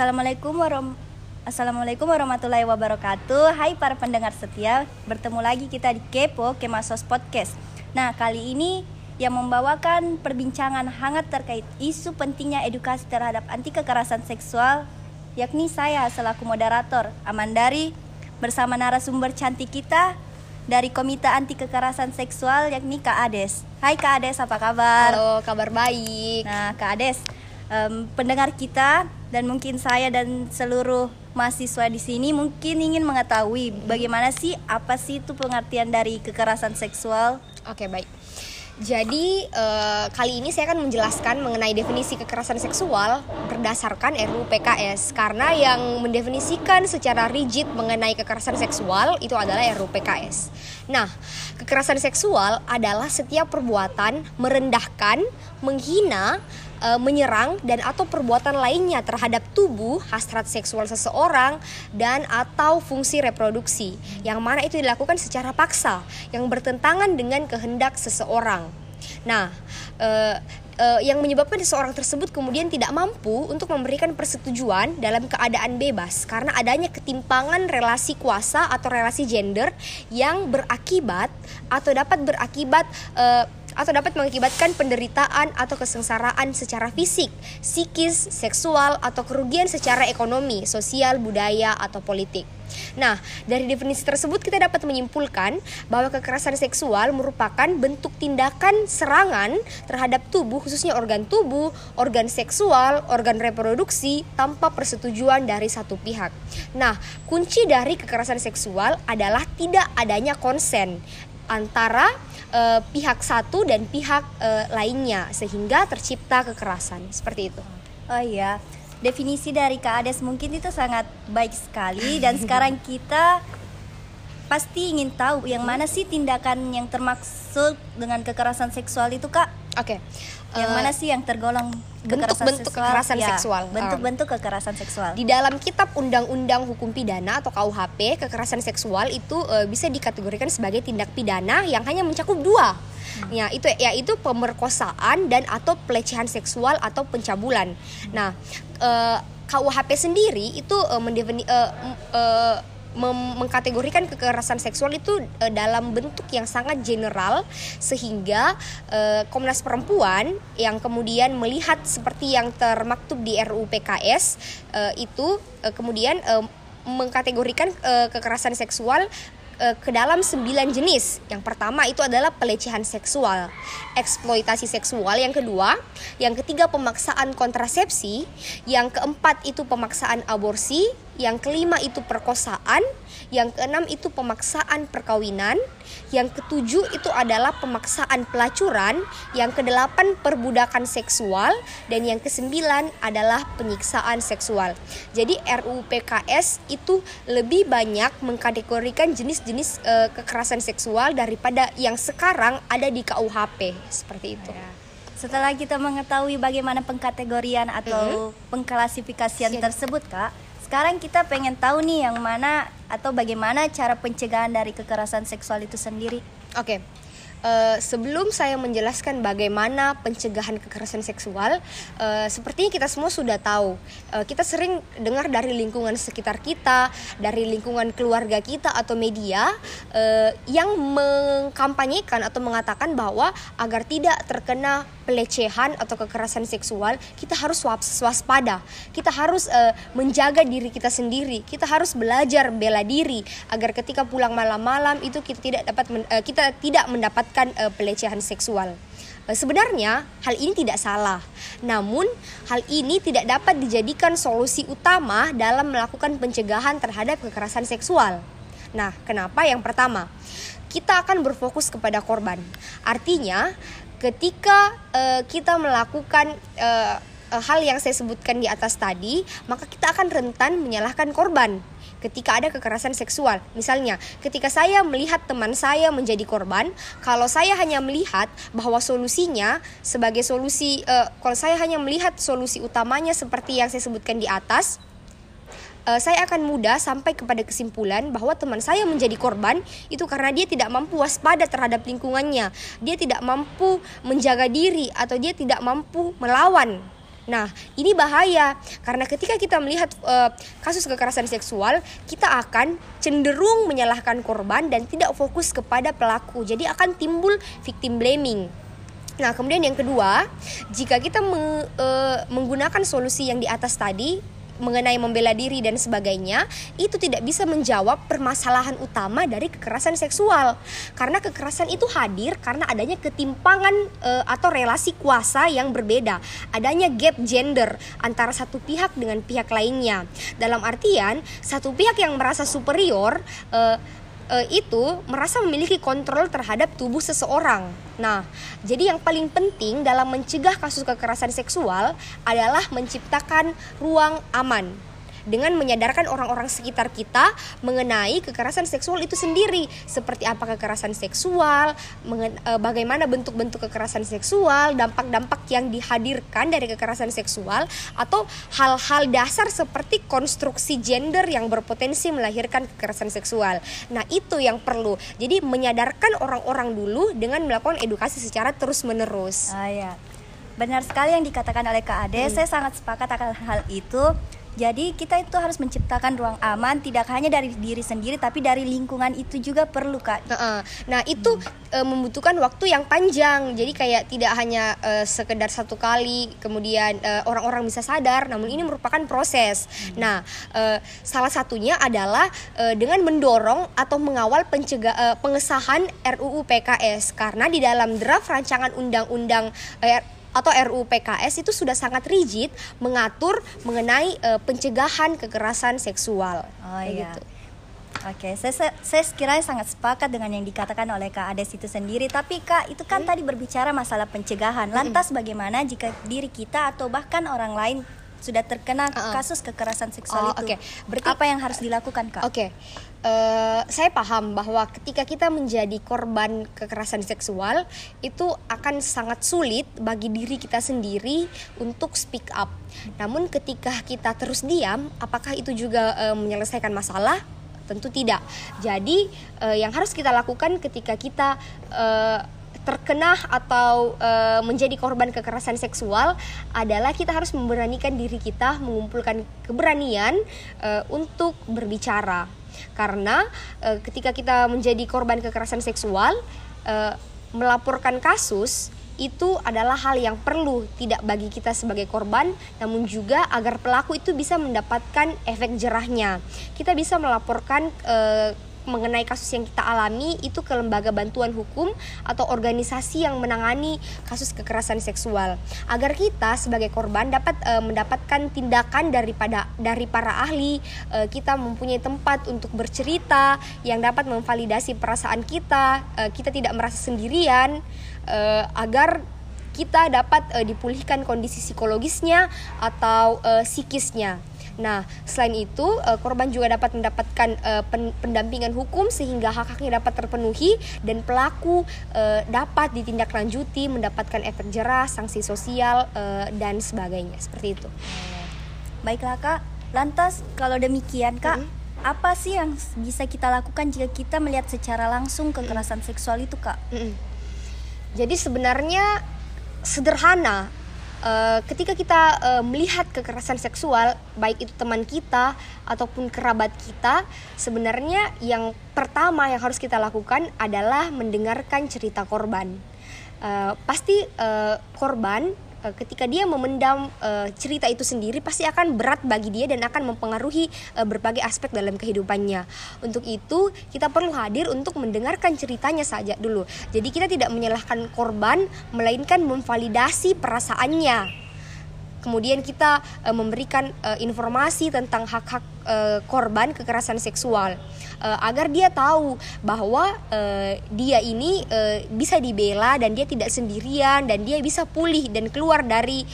Assalamualaikum warahmatullahi wabarakatuh. Hai para pendengar setia, bertemu lagi kita di Kepo Kemasos Podcast. Nah, kali ini yang membawakan perbincangan hangat terkait isu pentingnya edukasi terhadap anti kekerasan seksual, yakni saya selaku moderator Amandari bersama narasumber cantik kita dari Komite Anti Kekerasan Seksual yakni Kak Ades. Hai Kak Ades, apa kabar? Halo, kabar baik. Nah, Kak Ades, pendengar kita dan mungkin saya dan seluruh mahasiswa di sini mungkin ingin mengetahui bagaimana sih, apa sih itu pengertian dari kekerasan seksual? Oke, baik. Jadi kali ini saya akan menjelaskan mengenai definisi kekerasan seksual berdasarkan RUU PKS. Karena yang mendefinisikan secara rigid mengenai kekerasan seksual itu adalah RUU PKS. Nah, kekerasan seksual adalah setiap perbuatan merendahkan, menghina, menyerang dan atau perbuatan lainnya terhadap tubuh, hasrat seksual seseorang dan atau fungsi reproduksi yang mana itu dilakukan secara paksa yang bertentangan dengan kehendak seseorang. Nah, yang menyebabkan seseorang tersebut kemudian tidak mampu untuk memberikan persetujuan dalam keadaan bebas karena adanya ketimpangan relasi kuasa atau relasi gender yang berakibat atau dapat berakibat atau dapat mengakibatkan penderitaan atau kesengsaraan secara fisik, psikis, seksual, atau kerugian secara ekonomi, sosial, budaya, atau politik. Nah, dari definisi tersebut kita dapat menyimpulkan bahwa kekerasan seksual merupakan bentuk tindakan serangan terhadap tubuh, khususnya organ tubuh, organ seksual, organ reproduksi, tanpa persetujuan dari satu pihak. Nah, kunci dari kekerasan seksual adalah tidak adanya konsen antara pihak satu dan pihak lainnya sehingga tercipta kekerasan seperti itu. Oh iya, definisi dari Kak Ades mungkin itu sangat baik sekali dan sekarang kita pasti ingin tahu yang mana sih tindakan yang termaksud dengan kekerasan seksual itu, Kak? Oke. Yang mana sih yang tergolong bentuk-bentuk kekerasan seksual? Bentuk-bentuk kekerasan seksual. Di dalam kitab Undang-Undang Hukum Pidana atau KUHP, kekerasan seksual itu bisa dikategorikan sebagai tindak pidana yang hanya mencakup dua. Ya, itu yaitu pemerkosaan dan atau pelecehan seksual atau pencabulan. Nah, KUHP sendiri itu mengkategorikan kekerasan seksual itu dalam bentuk yang sangat general sehingga Komnas Perempuan yang kemudian melihat seperti yang termaktub di RUU PKS itu kemudian mengkategorikan kekerasan seksual ke dalam 9 jenis. Yang pertama itu adalah pelecehan seksual, eksploitasi seksual, yang kedua, yang ketiga pemaksaan kontrasepsi, yang keempat itu pemaksaan aborsi, yang kelima itu perkosaan, yang keenam itu pemaksaan perkawinan, yang ketujuh itu adalah pemaksaan pelacuran, yang kedelapan perbudakan seksual, dan yang kesembilan adalah penyiksaan seksual. Jadi RUU PKS itu lebih banyak mengkategorikan jenis-jenis kekerasan seksual daripada yang sekarang ada di KUHP seperti itu. Ya. Setelah kita mengetahui bagaimana pengkategorian atau pengklasifikasian tersebut, Kak, sekarang kita pengen tahu nih yang mana atau bagaimana cara pencegahan dari kekerasan seksual itu sendiri. Oke. Sebelum saya menjelaskan bagaimana pencegahan kekerasan seksual, sepertinya kita semua sudah tahu. Kita sering dengar dari lingkungan sekitar kita, dari lingkungan keluarga kita atau media yang mengkampanyekan atau mengatakan bahwa agar tidak terkena pelecehan atau kekerasan seksual, kita harus waspada, kita harus menjaga diri kita sendiri, kita harus belajar bela diri agar ketika pulang malam-malam itu kita tidak mendapatkan pelecehan seksual. Sebenarnya hal ini tidak salah, namun hal ini tidak dapat dijadikan solusi utama dalam melakukan pencegahan terhadap kekerasan seksual. Nah, kenapa? Yang pertama, kita akan berfokus kepada korban. Artinya ketika kita melakukan hal yang saya sebutkan di atas tadi, maka kita akan rentan menyalahkan korban ketika ada kekerasan seksual. Misalnya, ketika saya melihat teman saya menjadi korban, kalau saya hanya melihat solusi utamanya seperti yang saya sebutkan di atas, saya akan mudah sampai kepada kesimpulan bahwa teman saya menjadi korban itu karena dia tidak mampu waspada terhadap lingkungannya, dia tidak mampu menjaga diri, atau dia tidak mampu melawan Nah, ini bahaya karena ketika kita melihat kasus kekerasan seksual, kita akan cenderung menyalahkan korban dan tidak fokus kepada pelaku. Jadi akan timbul victim blaming. Nah, kemudian yang kedua, jika kita menggunakan solusi yang di atas tadi mengenai membela diri dan sebagainya, itu tidak bisa menjawab permasalahan utama dari kekerasan seksual. Karena kekerasan itu hadir karena adanya ketimpangan atau relasi kuasa yang berbeda, adanya gap gender antara satu pihak dengan pihak lainnya. Dalam artian, satu pihak yang merasa superior itu merasa memiliki kontrol terhadap tubuh seseorang. Nah, jadi yang paling penting dalam mencegah kasus kekerasan seksual adalah menciptakan ruang aman dengan menyadarkan orang-orang sekitar kita mengenai kekerasan seksual itu sendiri, seperti apa kekerasan seksual, bagaimana bentuk-bentuk kekerasan seksual, dampak-dampak yang dihadirkan dari kekerasan seksual, atau hal-hal dasar seperti konstruksi gender yang berpotensi melahirkan kekerasan seksual. Nah, itu yang perlu. Jadi menyadarkan orang-orang dulu dengan melakukan edukasi secara terus-menerus. Ya. Benar sekali yang dikatakan oleh Kak Ade. Saya sangat sepakat akan hal itu. Jadi kita itu harus menciptakan ruang aman, tidak hanya dari diri sendiri tapi dari lingkungan itu juga perlu, Kak. Nah, itu membutuhkan waktu yang panjang. Jadi kayak tidak hanya sekedar satu kali kemudian orang-orang bisa sadar, namun ini merupakan proses. Nah, salah satunya adalah dengan mendorong atau mengawal pengesahan RUU PKS, karena di dalam draft rancangan undang-undang atau RUU PKS itu sudah sangat rigid mengatur mengenai pencegahan kekerasan seksual. Gitu. Oke, saya sekiranya sangat sepakat dengan yang dikatakan oleh Kak Ades itu sendiri. Tapi Kak, itu kan tadi berbicara masalah pencegahan. Lantas bagaimana jika diri kita atau bahkan orang lain sudah terkena kasus kekerasan seksual itu? Berarti apa yang harus dilakukan, Kak? Saya paham bahwa ketika kita menjadi korban kekerasan seksual, itu akan sangat sulit bagi diri kita sendiri untuk speak up. Namun ketika kita terus diam, apakah itu juga menyelesaikan masalah? Tentu tidak. Jadi yang harus kita lakukan ketika kita terkena atau menjadi korban kekerasan seksual adalah kita harus memberanikan diri kita, mengumpulkan keberanian untuk berbicara. Karena ketika kita menjadi korban kekerasan seksual, melaporkan kasus itu adalah hal yang perlu, tidak bagi kita sebagai korban, namun juga agar pelaku itu bisa mendapatkan efek jerahnya. Kita bisa melaporkan mengenai kasus yang kita alami itu ke lembaga bantuan hukum atau organisasi yang menangani kasus kekerasan seksual, agar kita sebagai korban dapat mendapatkan tindakan dari para ahli, kita mempunyai tempat untuk bercerita yang dapat memvalidasi perasaan kita, kita tidak merasa sendirian, agar kita dapat dipulihkan kondisi psikologisnya atau psikisnya. Nah, selain itu, korban juga dapat mendapatkan pendampingan hukum sehingga hak-haknya dapat terpenuhi dan pelaku dapat ditindaklanjuti, mendapatkan efek jerah, sanksi sosial, dan sebagainya. Seperti itu. Baiklah, Kak. Lantas, kalau demikian, Kak, apa sih yang bisa kita lakukan jika kita melihat secara langsung kekerasan seksual itu, Kak? Jadi sebenarnya sederhana. Ketika kita melihat kekerasan seksual, baik itu teman kita ataupun kerabat kita, sebenarnya yang pertama yang harus kita lakukan adalah mendengarkan cerita korban. Pasti korban ketika dia memendam cerita itu sendiri pasti akan berat bagi dia dan akan mempengaruhi berbagai aspek dalam kehidupannya. Untuk itu kita perlu hadir untuk mendengarkan ceritanya saja dulu. Jadi kita tidak menyalahkan korban, melainkan memvalidasi perasaannya. Kemudian kita memberikan informasi tentang hak-hak korban kekerasan seksual, agar dia tahu bahwa dia ini bisa dibela dan dia tidak sendirian dan dia bisa pulih dan keluar dari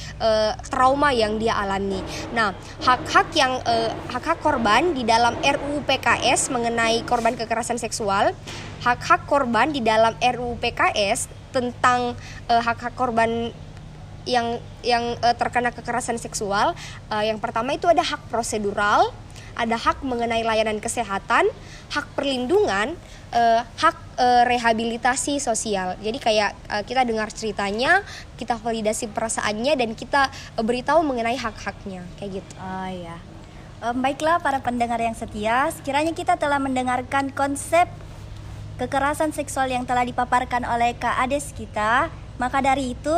trauma yang dia alami. Nah, hak-hak korban di dalam RUU PKS mengenai korban kekerasan seksual, hak-hak korban di dalam RUU PKS tentang hak-hak korban yang terkena kekerasan seksual, yang pertama itu ada hak prosedural, ada hak mengenai layanan kesehatan, hak perlindungan, hak rehabilitasi sosial. Jadi kayak kita dengar ceritanya, kita validasi perasaannya, dan kita beritahu mengenai hak-haknya, kayak gitu. Oh iya. Baiklah para pendengar yang setia, sekiranya kita telah mendengarkan konsep kekerasan seksual yang telah dipaparkan oleh Kak Ades kita, maka dari itu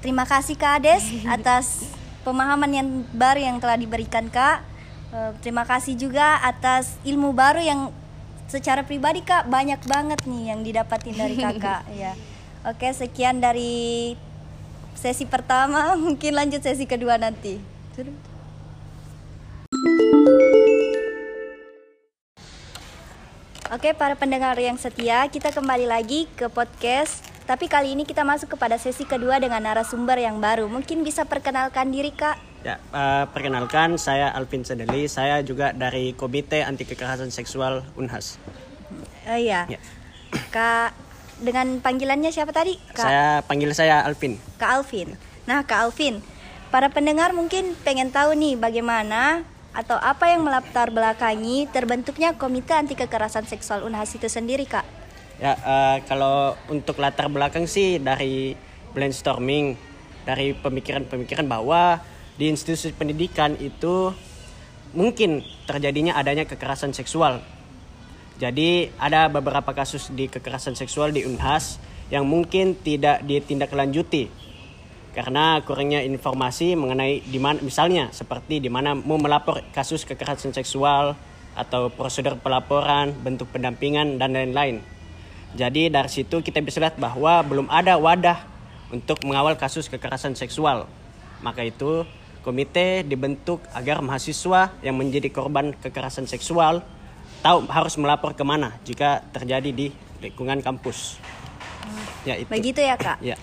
terima kasih Kak Ades atas pemahaman yang baru yang telah diberikan Kak. Terima kasih juga atas ilmu baru yang secara pribadi Kak banyak banget nih yang didapatin dari Kakak ya. Oke, sekian dari sesi pertama, mungkin lanjut sesi kedua nanti. Oke para pendengar yang setia, kita kembali lagi ke podcast. Tapi kali ini kita masuk kepada sesi kedua dengan narasumber yang baru. Mungkin bisa perkenalkan diri Kak? Ya, perkenalkan saya Alvin Sedeli. Saya juga dari Komite Anti Kekerasan Seksual Unhas. Iya. Ya. Kak, dengan panggilannya siapa tadi? Kak? Panggil saya Alvin. Kak Alvin. Nah Kak Alvin, para pendengar mungkin pengen tahu nih bagaimana atau apa yang melatar belakangi terbentuknya Komite Anti Kekerasan Seksual Unhas itu sendiri, Kak? Ya, kalau untuk latar belakang sih dari brainstorming, dari pemikiran-pemikiran bahwa di institusi pendidikan itu mungkin terjadinya adanya kekerasan seksual. Jadi ada beberapa kasus di kekerasan seksual di Unhas yang mungkin tidak ditindaklanjuti karena kurangnya informasi mengenai di mana, misalnya seperti di mana mau melapor kasus kekerasan seksual atau prosedur pelaporan, bentuk pendampingan dan lain-lain. Jadi dari situ kita bisa lihat bahwa belum ada wadah untuk mengawal kasus kekerasan seksual. Maka itu komite dibentuk agar mahasiswa yang menjadi korban kekerasan seksual tahu harus melapor kemana jika terjadi di lingkungan kampus. Ya, itu. Begitu ya Kak? Ya.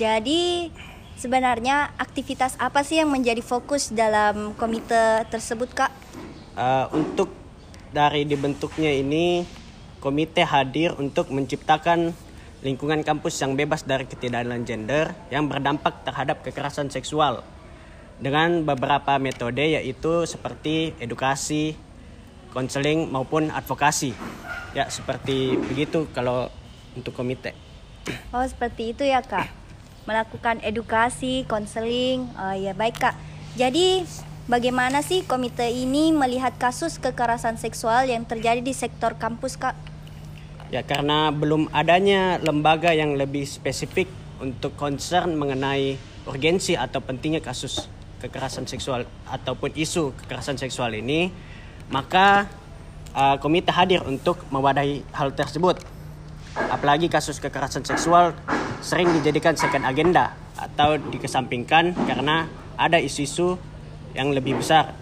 Jadi sebenarnya aktivitas apa sih yang menjadi fokus dalam komite tersebut Kak? Untuk dari dibentuknya ini, komite hadir untuk menciptakan lingkungan kampus yang bebas dari ketidakadilan gender yang berdampak terhadap kekerasan seksual dengan beberapa metode yaitu seperti edukasi, konseling maupun advokasi. Ya seperti begitu kalau untuk komite. Oh seperti itu ya Kak? Melakukan edukasi, konseling. Oh ya baik Kak. Jadi bagaimana sih komite ini melihat kasus kekerasan seksual yang terjadi di sektor kampus Kak? Ya karena belum adanya lembaga yang lebih spesifik untuk concern mengenai urgensi atau pentingnya kasus kekerasan seksual ataupun isu kekerasan seksual ini, maka komite hadir untuk mewadahi hal tersebut. Apalagi kasus kekerasan seksual sering dijadikan second agenda atau dikesampingkan karena ada isu-isu yang lebih besar.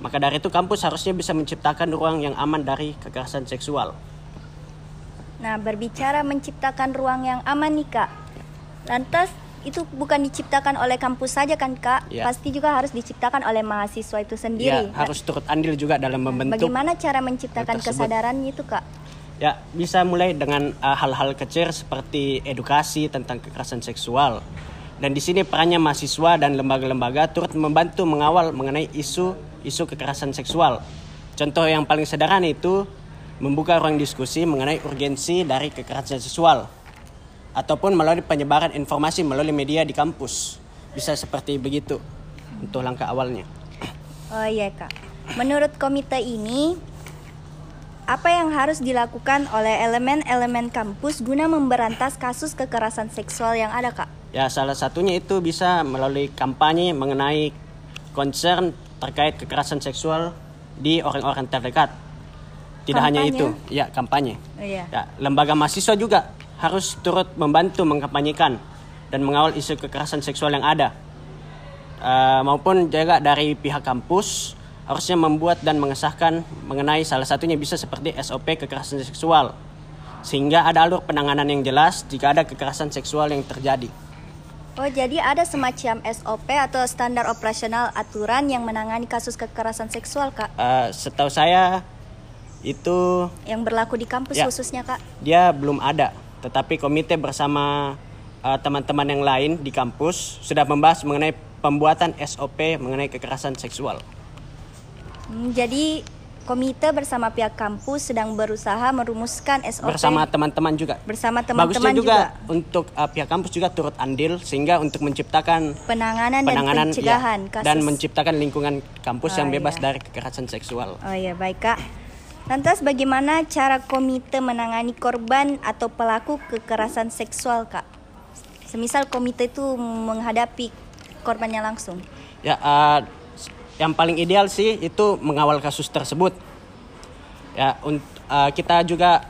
Maka dari itu kampus harusnya bisa menciptakan ruang yang aman dari kekerasan seksual. Nah, berbicara menciptakan ruang yang aman nih Kak. Lantas itu bukan diciptakan oleh kampus saja kan Kak? Ya. Pasti juga harus diciptakan oleh mahasiswa itu sendiri. Ya, harus turut andil juga dalam membentuk. Bagaimana cara menciptakan kesadarannya itu Kak? Ya, bisa mulai dengan hal-hal kecil seperti edukasi tentang kekerasan seksual. Dan di sini perannya mahasiswa dan lembaga-lembaga turut membantu mengawal mengenai isu kekerasan seksual. Contoh yang paling sederhana itu membuka ruang diskusi mengenai urgensi dari kekerasan seksual ataupun melalui penyebaran informasi melalui media di kampus. Bisa seperti begitu untuk langkah awalnya. Oh iya, Kak. Menurut komite ini, apa yang harus dilakukan oleh elemen-elemen kampus guna memberantas kasus kekerasan seksual yang ada, Kak? Ya, salah satunya itu bisa melalui kampanye mengenai concern terkait kekerasan seksual di orang-orang terdekat. Tidak kampanye. Hanya itu, ya kampanye. Oh, iya. Ya, lembaga mahasiswa juga harus turut membantu mengkampanyekan dan mengawal isu kekerasan seksual yang ada. Maupun juga dari pihak kampus harusnya membuat dan mengesahkan mengenai salah satunya bisa seperti SOP kekerasan seksual sehingga ada alur penanganan yang jelas jika ada kekerasan seksual yang terjadi. Oh, jadi ada semacam SOP atau standar operasional aturan yang menangani kasus kekerasan seksual, Kak? Setahu saya itu yang berlaku di kampus ya, khususnya, Kak. Dia belum ada, tetapi komite bersama teman-teman yang lain di kampus sudah membahas mengenai pembuatan SOP mengenai kekerasan seksual. Jadi komite bersama pihak kampus sedang berusaha merumuskan SOP bersama teman-teman juga. Bersama teman-teman bagusnya juga. Untuk pihak kampus juga turut andil sehingga untuk menciptakan penanganan dan pencegahan kasus dan menciptakan lingkungan kampus yang bebas dari kekerasan seksual. Oh iya, baik Kak. Lantas bagaimana cara komite menangani korban atau pelaku kekerasan seksual, Kak? Semisal komite itu menghadapi korbannya langsung. Ya, yang paling ideal sih itu mengawal kasus tersebut. Ya, kita juga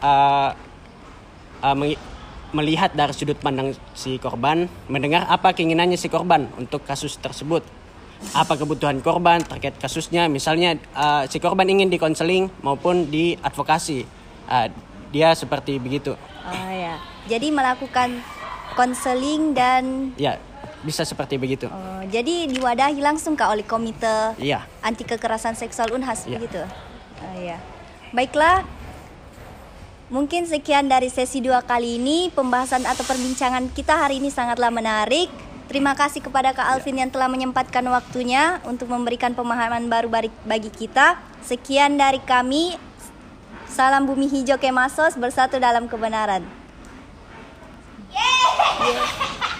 melihat dari sudut pandang si korban, mendengar apa keinginannya si korban untuk kasus tersebut. Apa kebutuhan korban terkait kasusnya, misalnya si korban ingin dikonseling maupun diadvokasi, dia seperti begitu. Oh ya, jadi melakukan konseling dan ya bisa seperti begitu. Oh, jadi diwadahi langsung Kak oleh komite ya. Anti Kekerasan Seksual Unhas ya. Begitu. Oh ya, baiklah. Mungkin sekian dari sesi 2 kali ini. Pembahasan atau perbincangan kita hari ini sangatlah menarik. Terima kasih kepada Kak Alvin yang telah menyempatkan waktunya untuk memberikan pemahaman baru bagi kita. Sekian dari kami. Salam Bumi Hijau Kemasos, bersatu dalam kebenaran. Yeah.